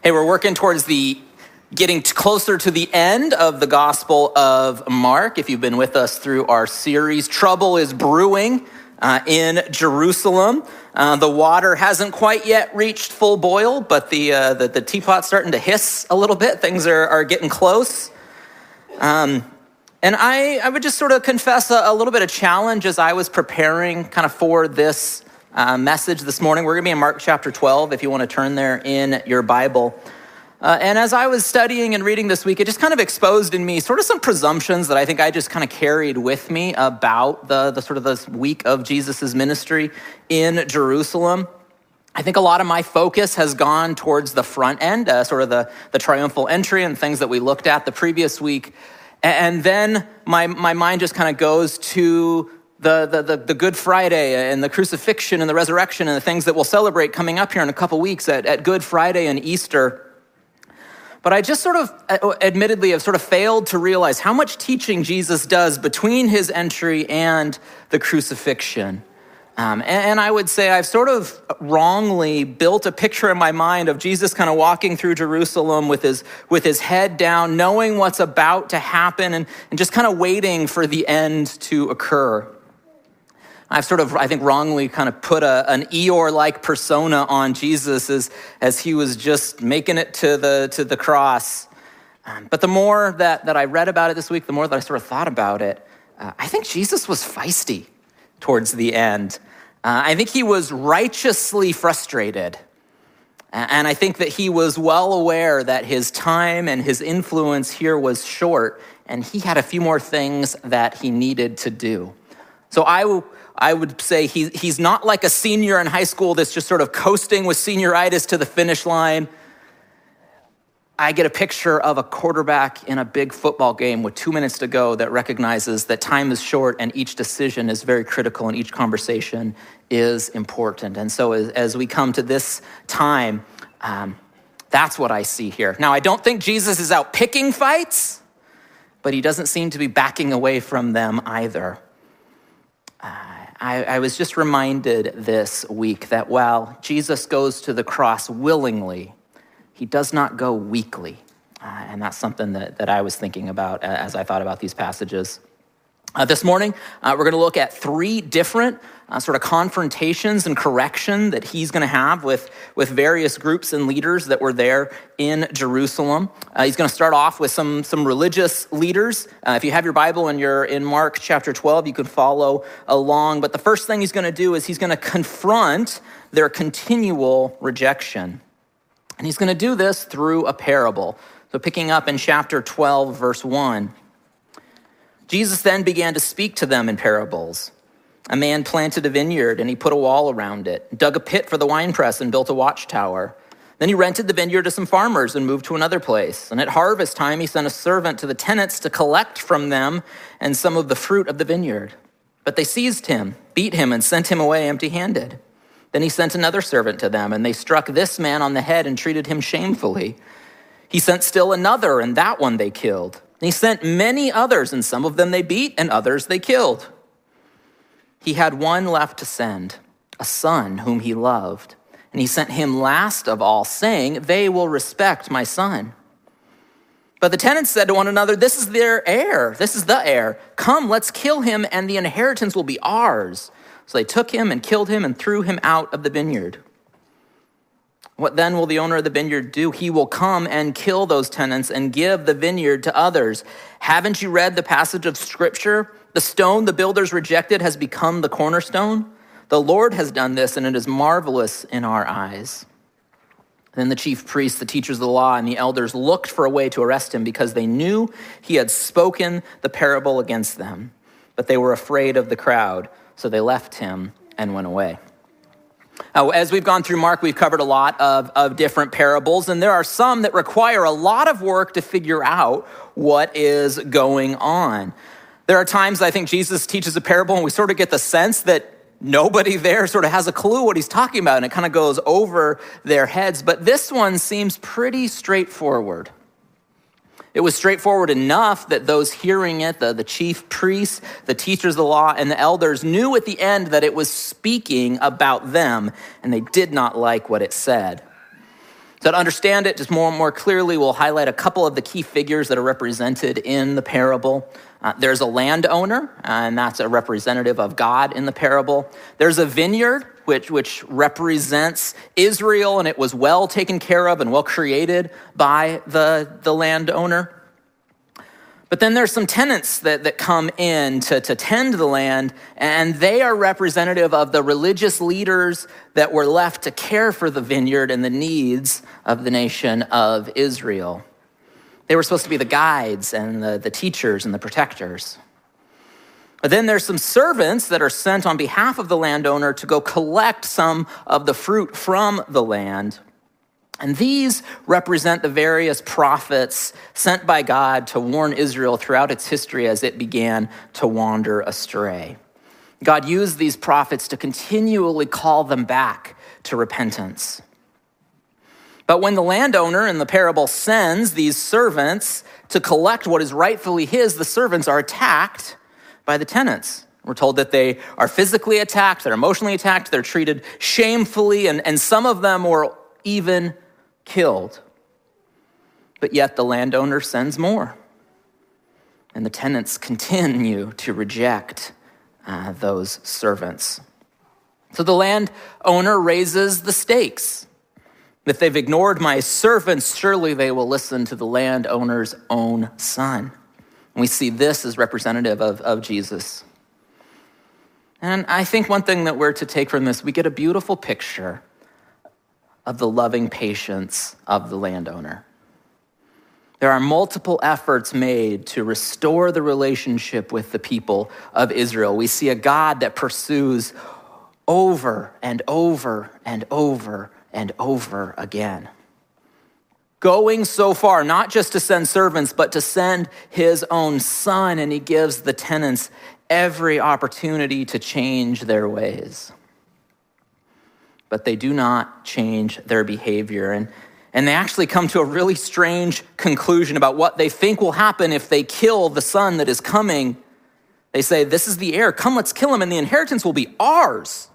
Hey, we're working towards getting closer to the end of the Gospel of Mark. If you've been with us through our series, trouble is brewing in Jerusalem. The water hasn't quite yet reached full boil, but the teapot's starting to hiss a little bit. Things are getting close. And I would just sort of confess a little bit of challenge as I was preparing kind of for this message this morning. We're going to be in Mark chapter 12, if you want to turn there in your Bible. And as I was studying and reading this week, it just kind of exposed in me sort of some presumptions that I think I just kind of carried with me about the sort of this week of Jesus's ministry in Jerusalem. I think a lot of my focus has gone towards the front end, sort of the triumphal entry and things that we looked at the previous week. And then my mind just kind of goes to the Good Friday and the crucifixion and the resurrection and the things that we'll celebrate coming up here in a couple weeks at Good Friday and Easter. But I just sort of, admittedly, have sort of failed to realize how much teaching Jesus does between his entry and the crucifixion. And I would say I've sort of wrongly built a picture in my mind of Jesus kind of walking through Jerusalem with his head down, knowing what's about to happen and just kind of waiting for the end to occur. I've sort of, I think, wrongly kind of put an Eeyore-like persona on Jesus as he was just making it to the cross. But the more that I read about it this week, the more that I sort of thought about it, I think Jesus was feisty towards the end. I think he was righteously frustrated. And I think that he was well aware that his time and his influence here was short, and he had a few more things that he needed to do. So I would say he's not like a senior in high school that's just sort of coasting with senioritis to the finish line. I get a picture of a quarterback in a big football game with 2 minutes to go that recognizes that time is short and each decision is very critical and each conversation is important. And so as we come to this time, that's what I see here. Now, I don't think Jesus is out picking fights, but he doesn't seem to be backing away from them either. I was just reminded this week that while Jesus goes to the cross willingly, he does not go weakly. And that's something that I was thinking about as I thought about these passages. This morning, we're going to look at three different sort of confrontations and correction that he's going to have with various groups and leaders that were there in Jerusalem. He's going to start off with some religious leaders. If you have your Bible and you're in Mark chapter 12, you can follow along. But the first thing he's going to do is he's going to confront their continual rejection. And he's going to do this through a parable. So picking up in chapter 12, verse 1, Jesus then began to speak to them in parables. A man planted a vineyard, and he put a wall around it, dug a pit for the winepress, and built a watchtower. Then he rented the vineyard to some farmers and moved to another place. And at harvest time, he sent a servant to the tenants to collect from them and some of the fruit of the vineyard. But they seized him, beat him, and sent him away empty-handed. Then he sent another servant to them, and they struck this man on the head and treated him shamefully. He sent still another, and that one they killed. And he sent many others, and some of them they beat, and others they killed. He had one left to send, a son whom he loved. And he sent him last of all, saying, "They will respect my son." But the tenants said to one another, "This is their heir. This is the heir. Come, let's kill him, and the inheritance will be ours." So they took him and killed him and threw him out of the vineyard. What then will the owner of the vineyard do? He will come and kill those tenants and give the vineyard to others. Haven't you read the passage of Scripture? The stone the builders rejected has become the cornerstone. The Lord has done this, and it is marvelous in our eyes. Then the chief priests, the teachers of the law, and the elders looked for a way to arrest him because they knew he had spoken the parable against them. But they were afraid of the crowd. So they left him and went away. As we've gone through Mark, we've covered a lot of different parables, and there are some that require a lot of work to figure out what is going on. There are times I think Jesus teaches a parable, and we sort of get the sense that nobody there sort of has a clue what he's talking about, and it kind of goes over their heads. But this one seems pretty straightforward. It was straightforward enough that those hearing it, the chief priests, the teachers of the law, and the elders knew at the end that it was speaking about them, and they did not like what it said. So to understand it just more and more clearly, we'll highlight a couple of the key figures that are represented in the parable. There's a landowner, and that's a representative of God in the parable. There's a vineyard, which represents Israel, and it was well taken care of and well created by the landowner. But then there's some tenants that come in to tend the land, and they are representative of the religious leaders that were left to care for the vineyard and the needs of the nation of Israel. They were supposed to be the guides and the teachers and the protectors. But then there's some servants that are sent on behalf of the landowner to go collect some of the fruit from the land. And these represent the various prophets sent by God to warn Israel throughout its history as it began to wander astray. God used these prophets to continually call them back to repentance. But when the landowner in the parable sends these servants to collect what is rightfully his, the servants are attacked by the tenants. We're told that they are physically attacked, they're emotionally attacked, they're treated shamefully, and some of them were even killed. But yet the landowner sends more. And the tenants continue to reject those servants. So the landowner raises the stakes. If they've ignored my servants, surely they will listen to the landowner's own son. And we see this as representative of Jesus. And I think one thing that we're to take from this, we get a beautiful picture of the loving patience of the landowner. There are multiple efforts made to restore the relationship with the people of Israel. We see a God that pursues over and over and over and over again. Going so far, not just to send servants, but to send his own son, and he gives the tenants every opportunity to change their ways. But they do not change their behavior. And they actually come to a really strange conclusion about what they think will happen if they kill the son that is coming. They say, this is the heir, come let's kill him and the inheritance will be ours.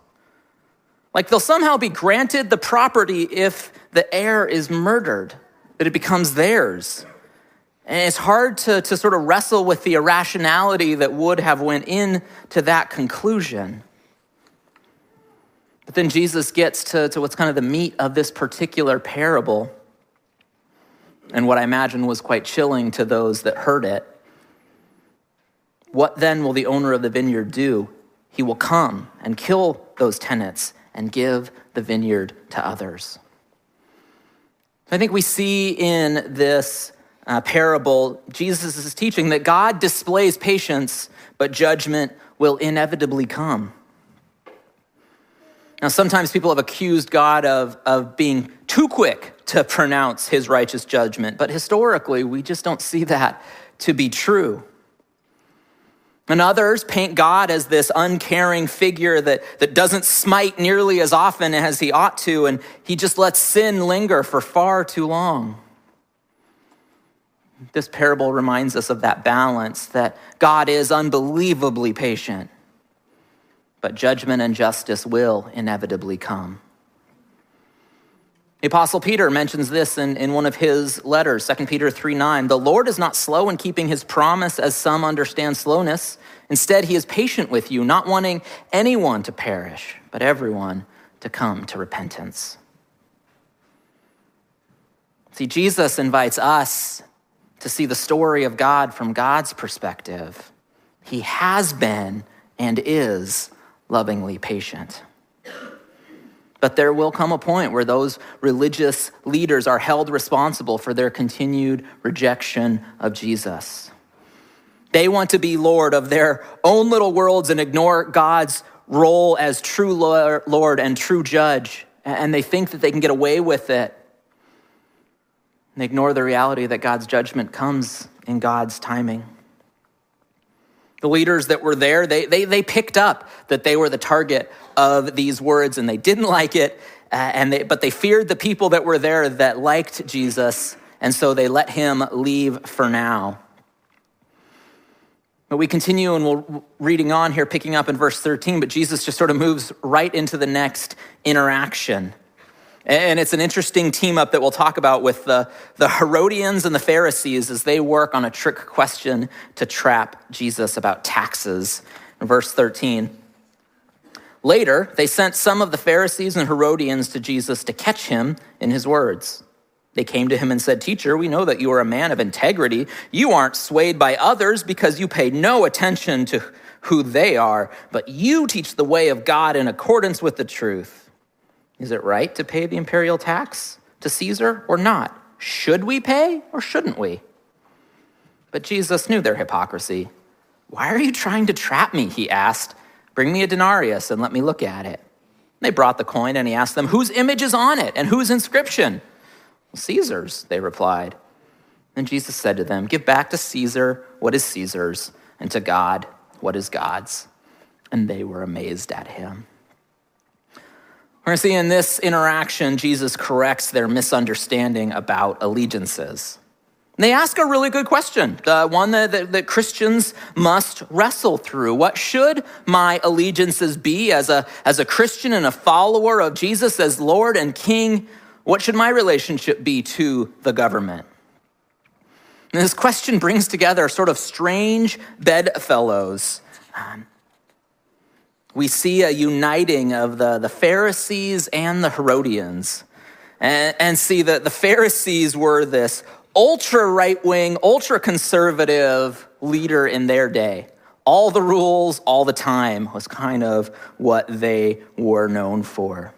Like they'll somehow be granted the property if the heir is murdered, that it becomes theirs. And it's hard to sort of wrestle with the irrationality that would have went into that conclusion. But then Jesus gets to what's kind of the meat of this particular parable, and what I imagine was quite chilling to those that heard it. What then will the owner of the vineyard do? He will come and kill those tenants and give the vineyard to others. I think we see in this parable, Jesus is teaching that God displays patience, but judgment will inevitably come. Now, sometimes people have accused God of being too quick to pronounce his righteous judgment, but historically, we just don't see that to be true. And others paint God as this uncaring figure that doesn't smite nearly as often as he ought to, and he just lets sin linger for far too long. This parable reminds us of that balance, that God is unbelievably patient, but judgment and justice will inevitably come. The Apostle Peter mentions this in one of his letters, 2 Peter 3:9. The Lord is not slow in keeping his promise as some understand slowness. Instead, he is patient with you, not wanting anyone to perish, but everyone to come to repentance. See, Jesus invites us to see the story of God from God's perspective. He has been and is lovingly patient. But there will come a point where those religious leaders are held responsible for their continued rejection of Jesus. They want to be Lord of their own little worlds and ignore God's role as true Lord and true judge. And they think that they can get away with it. And they ignore the reality that God's judgment comes in God's timing. The leaders that were there, they picked up that they were the target of these words and they didn't like it, but they feared the people that were there that liked Jesus, and so they let him leave for now. But we continue and we're reading on here, picking up in verse 13, but Jesus just sort of moves right into the next interaction. And it's an interesting team up that we'll talk about with the Herodians and the Pharisees as they work on a trick question to trap Jesus about taxes. In verse 13, later, they sent some of the Pharisees and Herodians to Jesus to catch him in his words. They came to him and said, "Teacher, we know that you are a man of integrity. You aren't swayed by others because you pay no attention to who they are, but you teach the way of God in accordance with the truth. Is it right to pay the imperial tax to Caesar or not? Should we pay or shouldn't we?" But Jesus knew their hypocrisy. "Why are you trying to trap me?" he asked. "Bring me a denarius and let me look at it." They brought the coin and he asked them, "Whose image is on it and whose inscription?" "Caesar's," they replied. And Jesus said to them, "Give back to Caesar what is Caesar's, and to God what is God's." And they were amazed at him. We're going to see in this interaction, Jesus corrects their misunderstanding about allegiances. And they ask a really good question, one that Christians must wrestle through. What should my allegiances be as a Christian and a follower of Jesus as Lord and King? What should my relationship be to the government? And this question brings together sort of strange bedfellows. We see a uniting of the Pharisees and the Herodians. And see that the Pharisees were this ultra right-wing, ultra conservative leader in their day. All the rules, all the time was kind of what they were known for.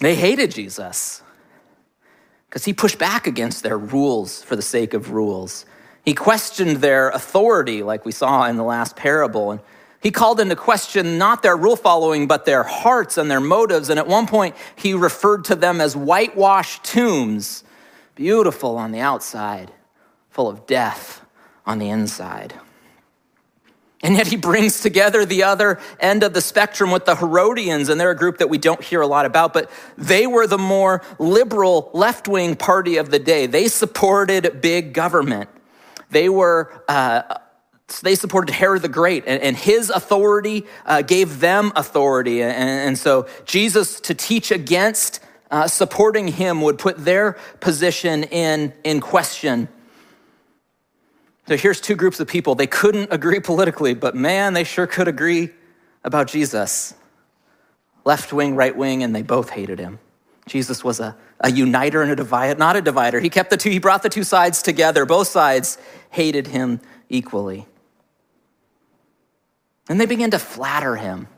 They hated Jesus because he pushed back against their rules for the sake of rules. He questioned their authority, like we saw in the last parable. And he called into question not their rule following, but their hearts and their motives. And at one point, he referred to them as whitewashed tombs, beautiful on the outside, full of death on the inside. And yet he brings together the other end of the spectrum with the Herodians, and they're a group that we don't hear a lot about, but they were the more liberal left-wing party of the day. They supported big government. They supported Herod the Great, and his authority gave them authority. And so Jesus, to teach against supporting him, would put their position in question. So here's two groups of people. They couldn't agree politically, but man, they sure could agree about Jesus. Left wing, right wing, and they both hated him. Jesus was a uniter and a divider, not a divider. He kept the two, he brought the two sides together. Both sides hated him equally. And they began to flatter him.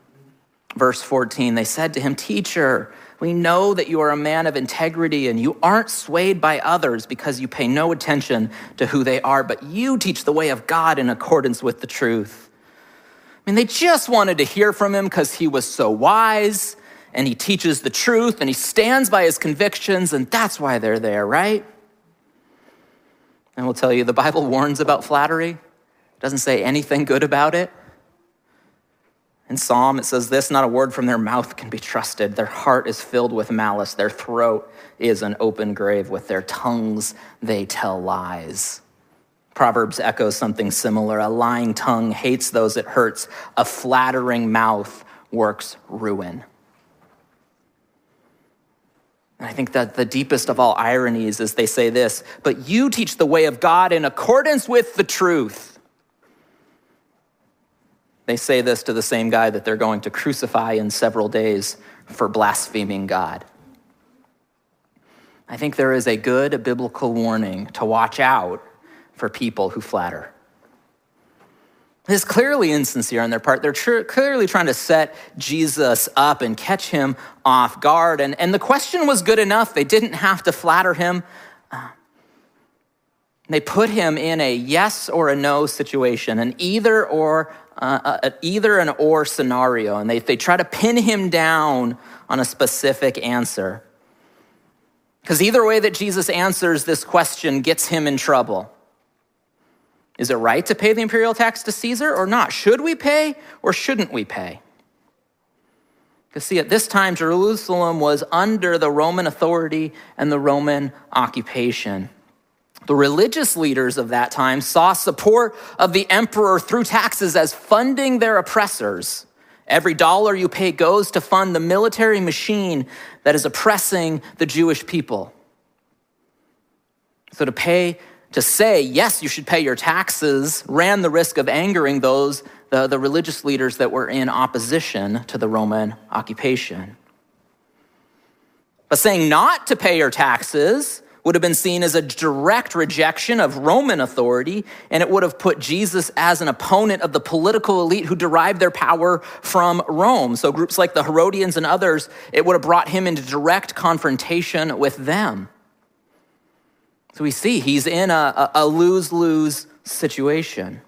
Verse 14, they said to him, "Teacher, we know that you are a man of integrity and you aren't swayed by others because you pay no attention to who they are, but you teach the way of God in accordance with the truth." I mean, they just wanted to hear from him because he was so wise and he teaches the truth and he stands by his convictions, and that's why they're there, right? And we'll tell you, the Bible warns about flattery. It doesn't say anything good about it. In Psalm, it says this, "Not a word from their mouth can be trusted. Their heart is filled with malice. Their throat is an open grave. With their tongues, they tell lies." Proverbs echoes something similar. "A lying tongue hates those it hurts. A flattering mouth works ruin." And I think that the deepest of all ironies is they say this, "But you teach the way of God in accordance with the truth." They say this to the same guy that they're going to crucify in several days for blaspheming God. I think there is a good biblical warning to watch out for people who flatter. It's clearly insincere on their part. They're clearly trying to set Jesus up and catch him off guard. And the question was good enough. They didn't have to flatter him. They put him in a yes or a no situation, an either and or scenario, and they try to pin him down on a specific answer. Because either way that Jesus answers this question gets him in trouble. Is it right to pay the imperial tax to Caesar or not? Should we pay or shouldn't we pay? Because see, at this time, Jerusalem was under the Roman authority and the Roman occupation. The religious leaders of that time saw support of the emperor through taxes as funding their oppressors Every dollar you pay goes to fund the military machine that is oppressing the Jewish people. So to say, yes, you should pay your taxes, ran the risk of angering those, the religious leaders that were in opposition to the Roman occupation. But saying not to pay your taxes would have been seen as a direct rejection of Roman authority, and it would have put Jesus as an opponent of the political elite who derived their power from Rome. So groups like the Herodians and others, it would have brought him into direct confrontation with them. So we see he's in a lose-lose situation.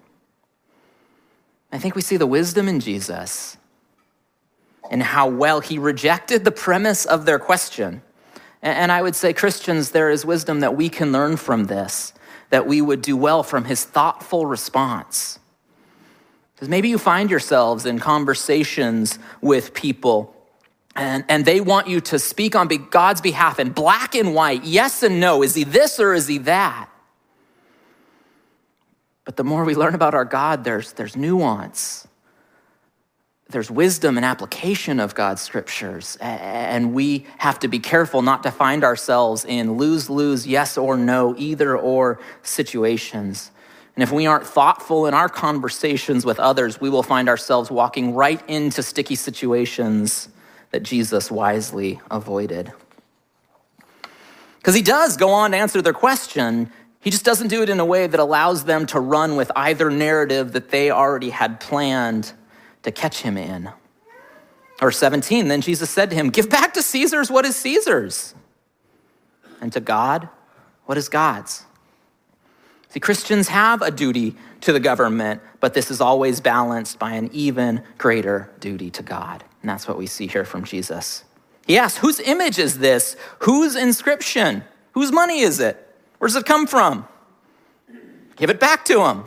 I think we see the wisdom in Jesus and how well he rejected the premise of their question. And I would say, Christians, there is wisdom that we can learn from this, that we would do well from his thoughtful response. Because maybe you find yourselves in conversations with people and they want you to speak on God's behalf in black and white, yes and no, is he this or is he that? But the more we learn about our God, there's nuance. There's wisdom and application of God's scriptures, and we have to be careful not to find ourselves in lose-lose, yes or no, either or situations. And if we aren't thoughtful in our conversations with others, we will find ourselves walking right into sticky situations that Jesus wisely avoided. Because he does go on to answer their question. He just doesn't do it in a way that allows them to run with either narrative that they already had planned to catch him in. Verse 17, then Jesus said to him, "Give back to Caesar's what is Caesar's, and to God what is God's." See, Christians have a duty to the government, but this is always balanced by an even greater duty to God. And that's what we see here from Jesus. He asks, whose image is this? Whose inscription? Whose money is it? Where does it come from? Give it back to him.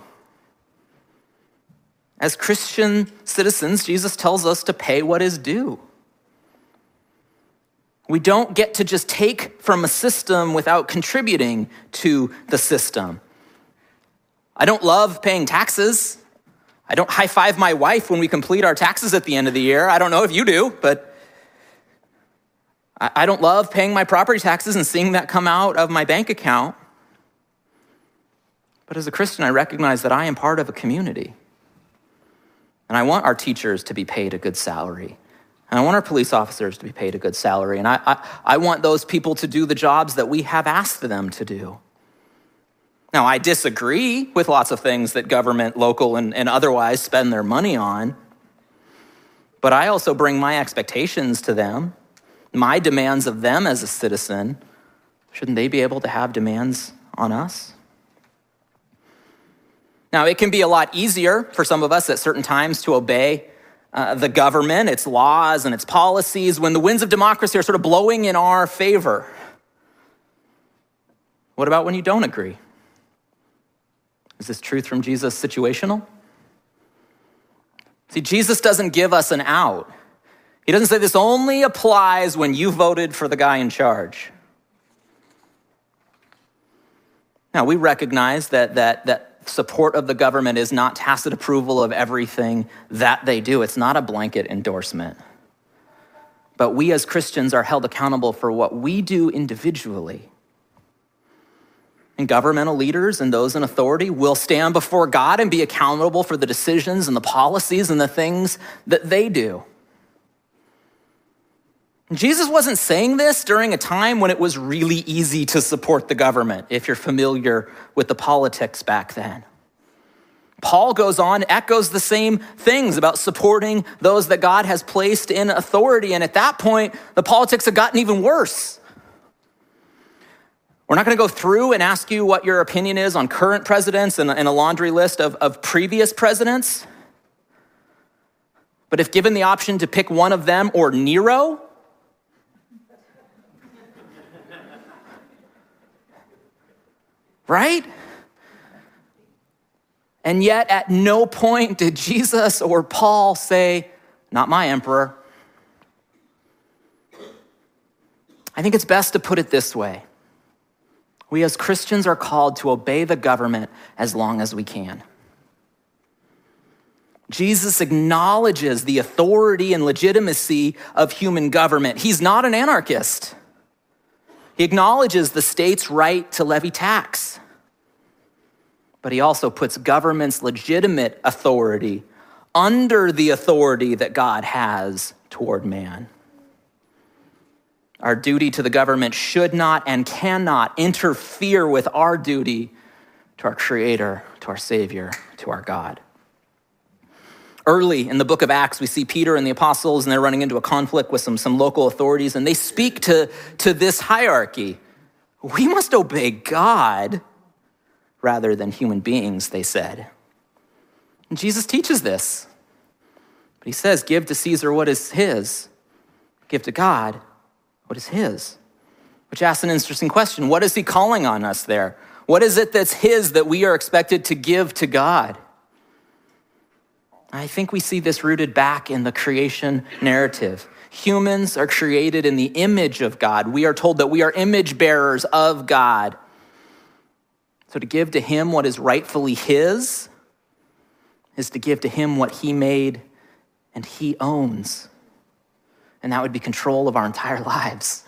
As Christian citizens, Jesus tells us to pay what is due. We don't get to just take from a system without contributing to the system. I don't love paying taxes. I don't high-five my wife when we complete our taxes at the end of the year. I don't know if you do, but I don't love paying my property taxes and seeing that come out of my bank account. But as a Christian, I recognize that I am part of a community. And I want our teachers to be paid a good salary. And I want our police officers to be paid a good salary. And I want those people to do the jobs that we have asked them to do. Now, I disagree with lots of things that government, local, and otherwise spend their money on. But I also bring my expectations to them, my demands of them as a citizen. Shouldn't they be able to have demands on us? Now, it can be a lot easier for some of us at certain times to obey the government, its laws and its policies, when the winds of democracy are sort of blowing in our favor. What about when you don't agree? Is this truth from Jesus situational? See, Jesus doesn't give us an out. He doesn't say this only applies when you voted for the guy in charge. Now, we recognize that support of the government is not tacit approval of everything that they do. It's not a blanket endorsement. But we as Christians are held accountable for what we do individually. And governmental leaders and those in authority will stand before God and be accountable for the decisions and the policies and the things that they do. Jesus wasn't saying this during a time when it was really easy to support the government, if you're familiar with the politics back then. Paul goes on, echoes the same things about supporting those that God has placed in authority. And at that point, the politics had gotten even worse. We're not going to go through and ask you what your opinion is on current presidents and a laundry list of previous presidents. But if given the option to pick one of them or Nero, right? And yet at no point did Jesus or Paul say, not my emperor. I think it's best to put it this way. We as Christians are called to obey the government as long as we can. Jesus acknowledges the authority and legitimacy of human government. He's not an anarchist. He acknowledges the state's right to levy tax, but he also puts government's legitimate authority under the authority that God has toward man. Our duty to the government should not and cannot interfere with our duty to our Creator, to our Savior, to our God. Early in the book of Acts, we see Peter and the apostles, and they're running into a conflict with some local authorities, and they speak to this hierarchy. We must obey God rather than human beings, they said. And Jesus teaches this. But he says, give to Caesar what is his. Give to God what is his. Which asks an interesting question. What is he calling on us there? What is it that's his that we are expected to give to God? I think we see this rooted back in the creation narrative. Humans are created in the image of God. We are told that we are image bearers of God. So to give to him what is rightfully his is to give to him what he made and he owns. And that would be control of our entire lives.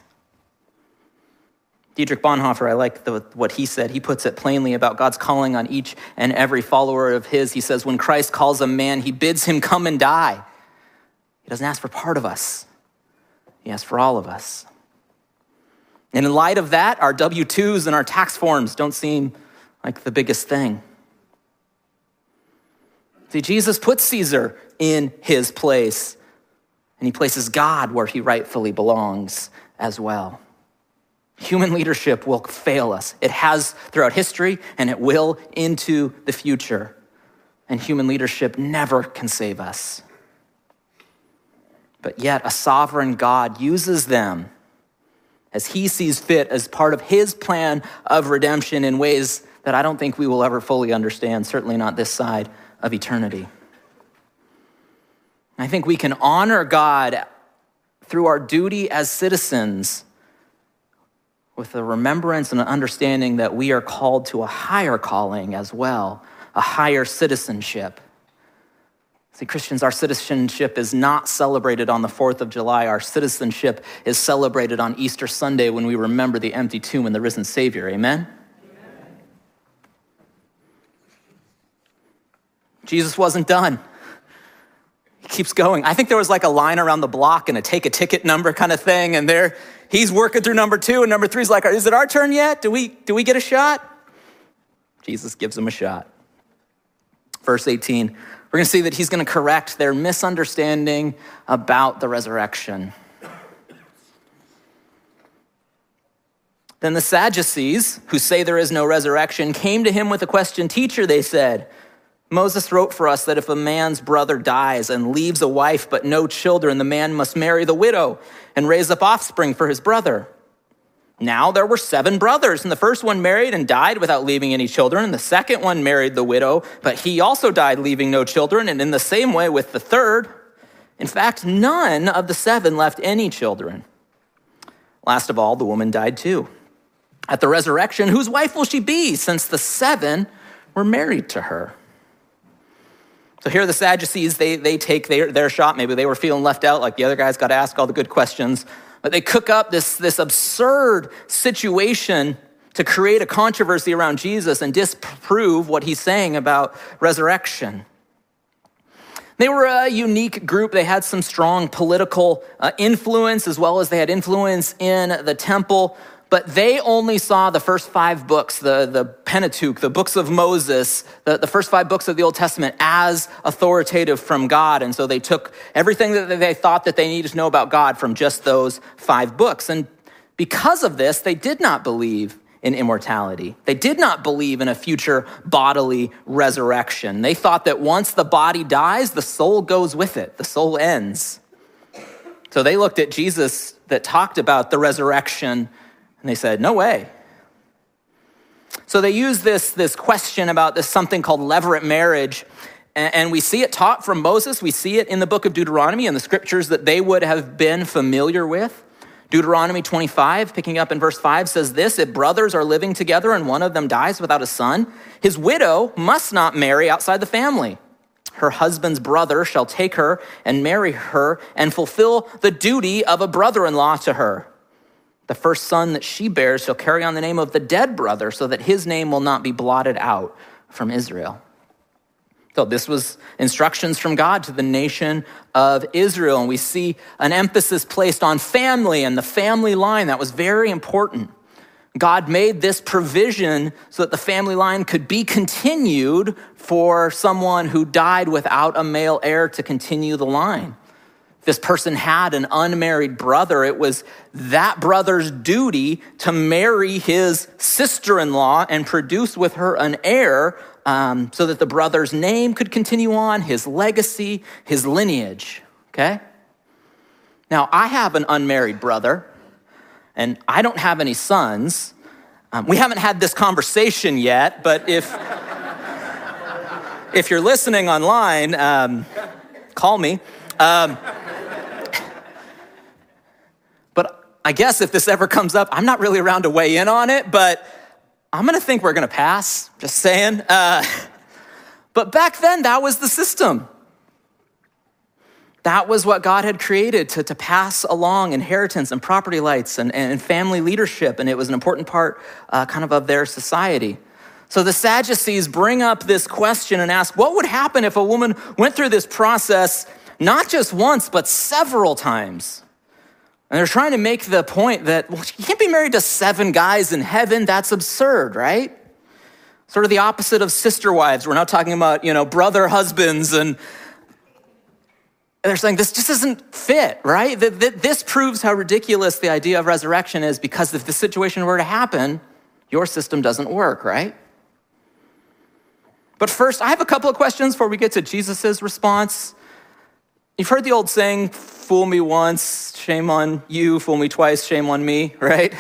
Dietrich Bonhoeffer, I like what he said. He puts it plainly about God's calling on each and every follower of his. He says, when Christ calls a man, he bids him come and die. He doesn't ask for part of us. He asks for all of us. And in light of that, our W-2s and our tax forms don't seem like the biggest thing. See, Jesus puts Caesar in his place, and he places God where he rightfully belongs as well. Human leadership will fail us. It has throughout history, and it will into the future. And human leadership never can save us. But yet, a sovereign God uses them as he sees fit as part of his plan of redemption in ways that I don't think we will ever fully understand, certainly not this side of eternity. I think we can honor God through our duty as citizens with a remembrance and an understanding that we are called to a higher calling as well, a higher citizenship. See, Christians, our citizenship is not celebrated on the 4th of July. Our citizenship is celebrated on Easter Sunday when we remember the empty tomb and the risen Savior. Amen? Amen. Jesus wasn't done. He keeps going. I think there was like a line around the block and a take a ticket number kind of thing. And there, he's working through number 2, and number 3's like, is it our turn yet? Do we get a shot? Jesus gives him a shot. Verse 18, we're going to see that he's going to correct their misunderstanding about the resurrection. Then the Sadducees, who say there is no resurrection, came to him with a question. Teacher, they said, Moses wrote for us that if a man's brother dies and leaves a wife but no children, the man must marry the widow and raise up offspring for his brother. Now there were 7 brothers, and the first one married and died without leaving any children, and the second one married the widow, but he also died leaving no children, and in the same way with the third. In fact, none of the 7 left any children. Last of all, the woman died too. At the resurrection, whose wife will she be, since the 7 were married to her? So here are the Sadducees, they take their shot. Maybe they were feeling left out, like the other guys got to ask all the good questions. But they cook up this absurd situation to create a controversy around Jesus and disprove what he's saying about resurrection. They were a unique group. They had some strong political influence, as well as they had influence in the temple. But they only saw the first 5 books, the Pentateuch, the books of Moses, the first 5 books of the Old Testament as authoritative from God. And so they took everything that they thought that they needed to know about God from just those 5 books. And because of this, they did not believe in immortality. They did not believe in a future bodily resurrection. They thought that once the body dies, the soul goes with it. The soul ends. So they looked at Jesus that talked about the resurrection, and they said, no way. So they use this question about this something called leveret marriage. And we see it taught from Moses. We see it in the book of Deuteronomy and the scriptures that they would have been familiar with. Deuteronomy 25, picking up in verse 5, says this: if brothers are living together and one of them dies without a son, his widow must not marry outside the family. her husband's brother shall take her and marry her and fulfill the duty of a brother-in-law to her. The first son that she bears shall carry on the name of the dead brother so that his name will not be blotted out from Israel." So this was instructions from God to the nation of Israel. And we see an emphasis placed on family and the family line. That was very important. God made this provision so that the family line could be continued for someone who died without a male heir to continue the line. If this person had an unmarried brother, it was that brother's duty to marry his sister-in-law and produce with her an heir, so that the brother's name could continue on, his legacy, his lineage, okay? Now, I have an unmarried brother, and I don't have any sons. We haven't had this conversation yet, but if you're listening online, call me. But I guess if this ever comes up, I'm not really around to weigh in on it, but I'm gonna think we're gonna pass, just saying. But back then, that was the system. That was what God had created to pass along inheritance and property rights and family leadership. And it was an important part kind of their society. So the Sadducees bring up this question and ask, what would happen if a woman went through this process not just once, but several times? And they're trying to make the point that, well, she can't be married to 7 guys in heaven. That's absurd, right? Sort of the opposite of sister wives. We're now talking about, brother husbands and they're saying this just doesn't fit, right? This proves how ridiculous the idea of resurrection is, because if this situation were to happen, your system doesn't work, right? But first, I have a couple of questions before we get to Jesus's response. You've heard the old saying, fool me once, shame on you, fool me twice, shame on me, right?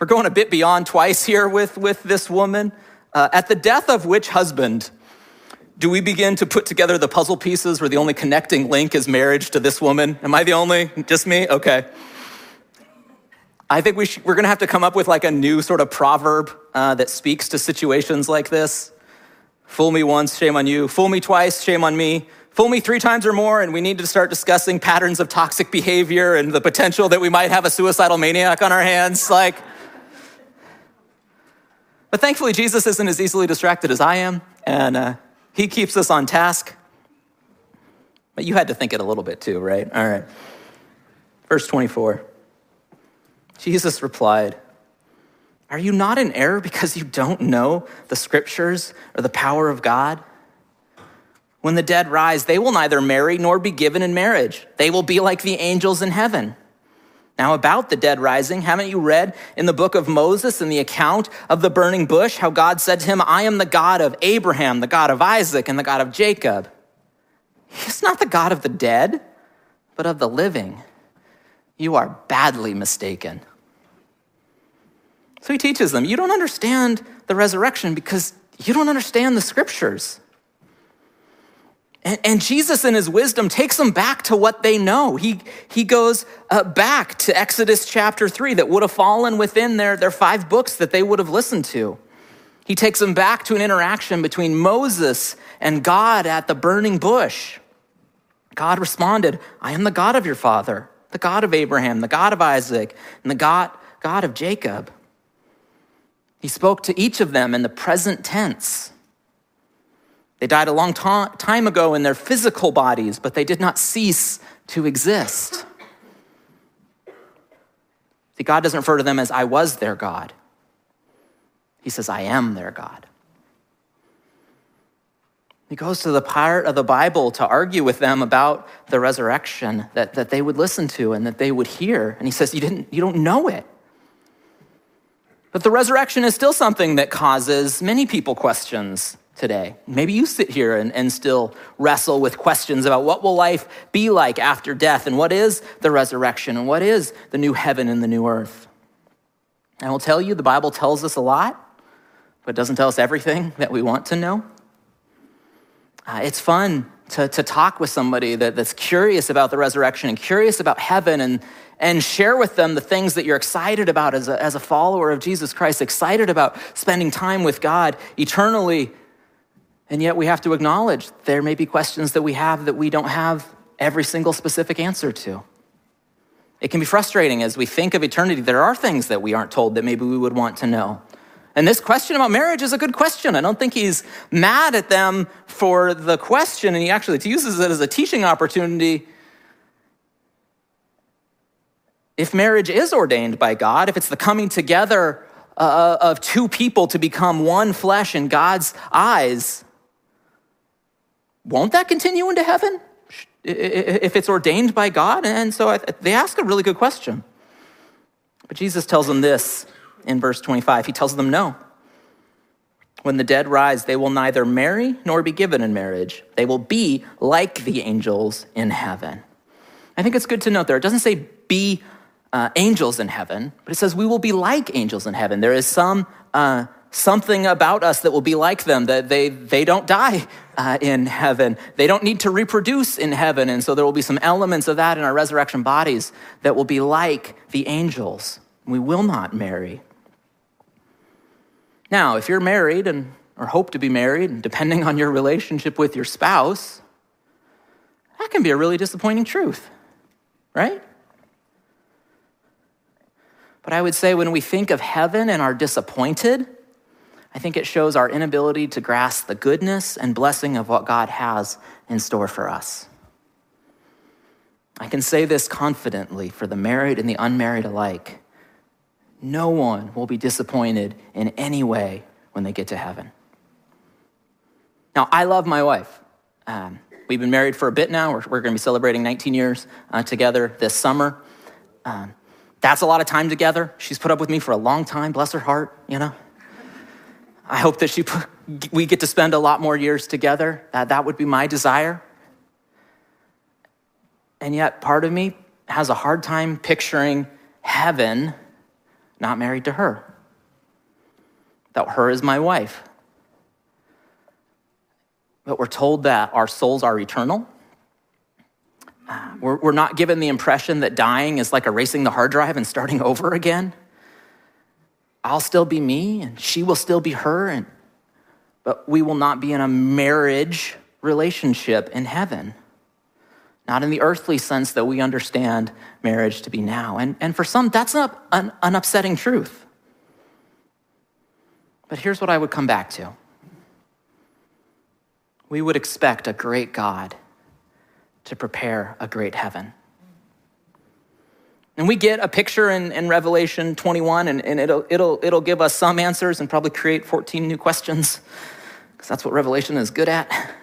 We're going a bit beyond twice here with this woman. At the death of which husband do we begin to put together the puzzle pieces where the only connecting link is marriage to this woman? Am I the only? Just me? Okay. I think we're going to have to come up with like a new sort of proverb that speaks to situations like this. Fool me once, shame on you. Fool me twice, shame on me. Fool me 3 times or more, and we need to start discussing patterns of toxic behavior and the potential that we might have a suicidal maniac on our hands. But thankfully, Jesus isn't as easily distracted as I am, and He keeps us on task. But you had to think it a little bit too, right? All right. Verse 24. Jesus replied, "Are you not in error because you don't know the scriptures or the power of God? When the dead rise, they will neither marry nor be given in marriage. They will be like the angels in heaven. Now about the dead rising, haven't you read in the book of Moses in the account of the burning bush, how God said to him, I am the God of Abraham, the God of Isaac, and the God of Jacob. He is not the God of the dead, but of the living. You are badly mistaken." So he teaches them, you don't understand the resurrection because you don't understand the scriptures. And Jesus in his wisdom takes them back to what they know. He goes back to Exodus chapter 3 that would have fallen within their 5 books that they would have listened to. He takes them back to an interaction between Moses and God at the burning bush. God responded, I am the God of your father, the God of Abraham, the God of Isaac, and the God of Jacob. He spoke to each of them in the present tense. They died a long time ago in their physical bodies, but they did not cease to exist. See, God doesn't refer to them as I was their God. He says, I am their God. He goes to the part of the Bible to argue with them about the resurrection that they would listen to and that they would hear. And he says, you don't know it. But the resurrection is still something that causes many people questions today. Maybe you sit here and still wrestle with questions about what will life be like after death, and what is the resurrection, and what is the new heaven and the new earth. I will tell you, the Bible tells us a lot, but it doesn't tell us everything that we want to know. It's fun to talk with somebody that's curious about the resurrection and curious about heaven and share with them the things that you're excited about as a follower of Jesus Christ, excited about spending time with God eternally. And yet we have to acknowledge there may be questions that we have that we don't have every single specific answer to. It can be frustrating as we think of eternity. There are things that we aren't told that maybe we would want to know. And this question about marriage is a good question. I don't think he's mad at them for the question, and he actually uses it as a teaching opportunity. If marriage is ordained by God, if it's the coming together of two people to become one flesh in God's eyes, won't that continue into heaven if it's ordained by God? And so they ask a really good question. But Jesus tells them this in verse 25. He tells them no. When the dead rise, they will neither marry nor be given in marriage. They will be like the angels in heaven. I think it's good to note there, it doesn't say be angels in heaven, but it says we will be like angels in heaven. There is something about us that will be like them, that they don't die in heaven. They don't need to reproduce in heaven. And so there will be some elements of that in our resurrection bodies that will be like the angels. We will not marry. Now, if you're married and or hope to be married, and depending on your relationship with your spouse, that can be a really disappointing truth, right? But I would say when we think of heaven and are disappointed, I think it shows our inability to grasp the goodness and blessing of what God has in store for us. I can say this confidently for the married and the unmarried alike. No one will be disappointed in any way when they get to heaven. Now, I love my wife. We've been married for a bit now. We're going to be celebrating 19 years together this summer. That's a lot of time together. She's put up with me for a long time, bless her heart, you know. I hope that we get to spend a lot more years together. That would be my desire. And yet part of me has a hard time picturing heaven not married to her, that her is my wife. But we're told that our souls are eternal. We're not given the impression that dying is like erasing the hard drive and starting over again. I'll still be me and she will still be her, but we will not be in a marriage relationship in heaven. Not in the earthly sense that we understand marriage to be now. And for some, that's not an upsetting truth. But here's what I would come back to. We would expect a great God to prepare a great heaven. And we get a picture in Revelation 21, and it'll give us some answers and probably create 14 new questions, because that's what Revelation is good at.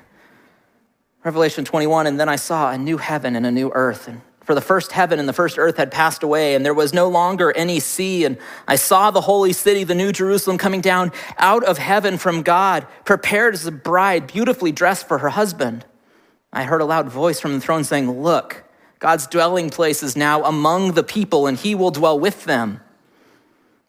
Revelation 21, and then I saw a new heaven and a new earth. And for the first heaven and the first earth had passed away, and there was no longer any sea. And I saw the holy city, the new Jerusalem, coming down out of heaven from God, prepared as a bride, beautifully dressed for her husband. I heard a loud voice from the throne saying, "Look, God's dwelling place is now among the people, and he will dwell with them.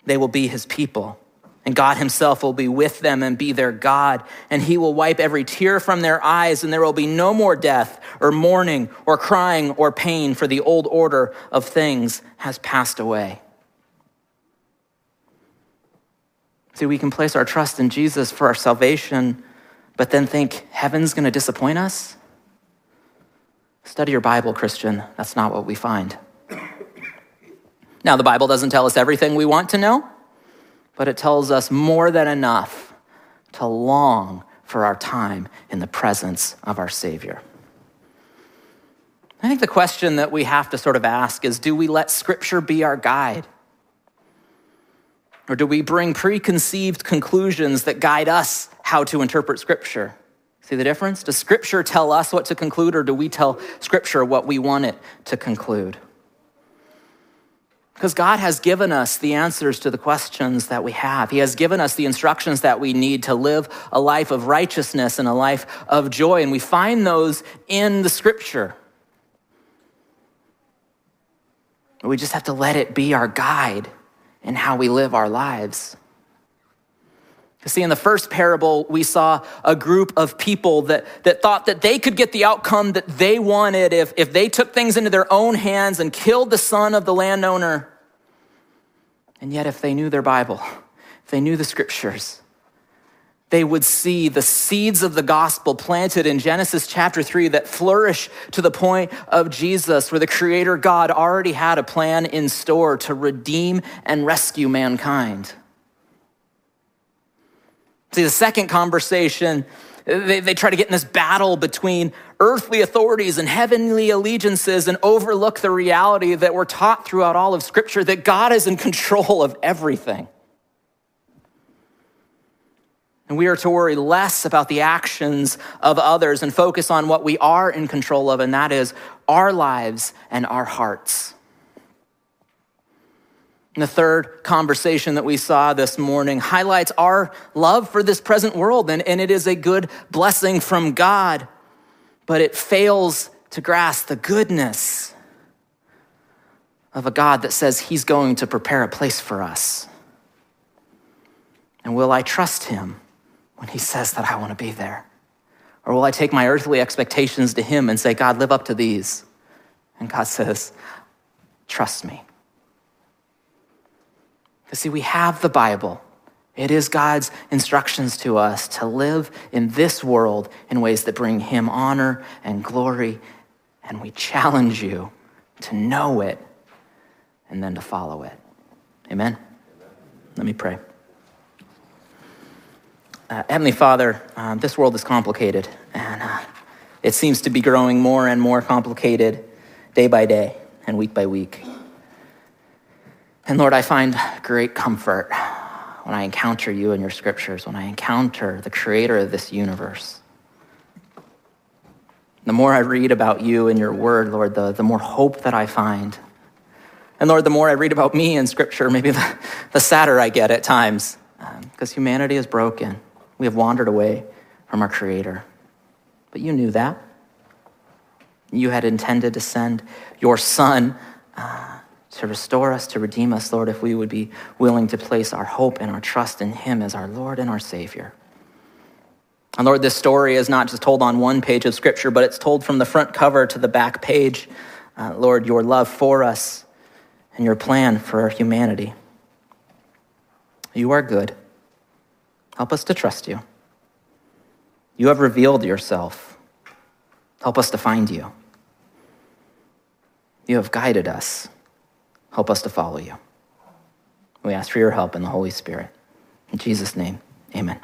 They will be his people, and God himself will be with them and be their God. And he will wipe every tear from their eyes, and there will be no more death or mourning or crying or pain, for the old order of things has passed away." See, we can place our trust in Jesus for our salvation, but then think heaven's going to disappoint us? Study your Bible, Christian. That's not what we find. Now, the Bible doesn't tell us everything we want to know, but it tells us more than enough to long for our time in the presence of our Savior. I think the question that we have to sort of ask is, do we let Scripture be our guide? Or do we bring preconceived conclusions that guide us how to interpret Scripture? See the difference? Does Scripture tell us what to conclude, or do we tell Scripture what we want it to conclude? Because God has given us the answers to the questions that we have. He has given us the instructions that we need to live a life of righteousness and a life of joy, and we find those in the Scripture. We just have to let it be our guide in how we live our lives. You see, in the first parable, we saw a group of people that thought that they could get the outcome that they wanted if they took things into their own hands and killed the son of the landowner. And yet, if they knew their Bible, if they knew the Scriptures, they would see the seeds of the gospel planted in Genesis chapter 3 that flourish to the point of Jesus, where the Creator God already had a plan in store to redeem and rescue mankind. See, the second conversation, they try to get in this battle between earthly authorities and heavenly allegiances and overlook the reality that we're taught throughout all of Scripture that God is in control of everything. And we are to worry less about the actions of others and focus on what we are in control of, and that is our lives and our hearts. And the third conversation that we saw this morning highlights our love for this present world, and it is a good blessing from God, but it fails to grasp the goodness of a God that says he's going to prepare a place for us. And will I trust him when he says that I want to be there? Or will I take my earthly expectations to him and say, God, live up to these? And God says, trust me. Because see, we have the Bible. It is God's instructions to us to live in this world in ways that bring him honor and glory. And we challenge you to know it and then to follow it. Amen? Let me pray. Heavenly Father, this world is complicated, and it seems to be growing more and more complicated day by day and week by week. And Lord, I find great comfort when I encounter you and your scriptures, when I encounter the creator of this universe. The more I read about you and your word, Lord, the more hope that I find. And Lord, the more I read about me in scripture, maybe the sadder I get at times, because humanity is broken. We have wandered away from our Creator. But you knew that. You had intended to send your Son to restore us, to redeem us, Lord, if we would be willing to place our hope and our trust in Him as our Lord and our Savior. And Lord, this story is not just told on one page of Scripture, but it's told from the front cover to the back page. Lord, your love for us and your plan for humanity. You are good. Help us to trust you. You have revealed yourself. Help us to find you. You have guided us. Help us to follow you. We ask for your help in the Holy Spirit. In Jesus' name, amen.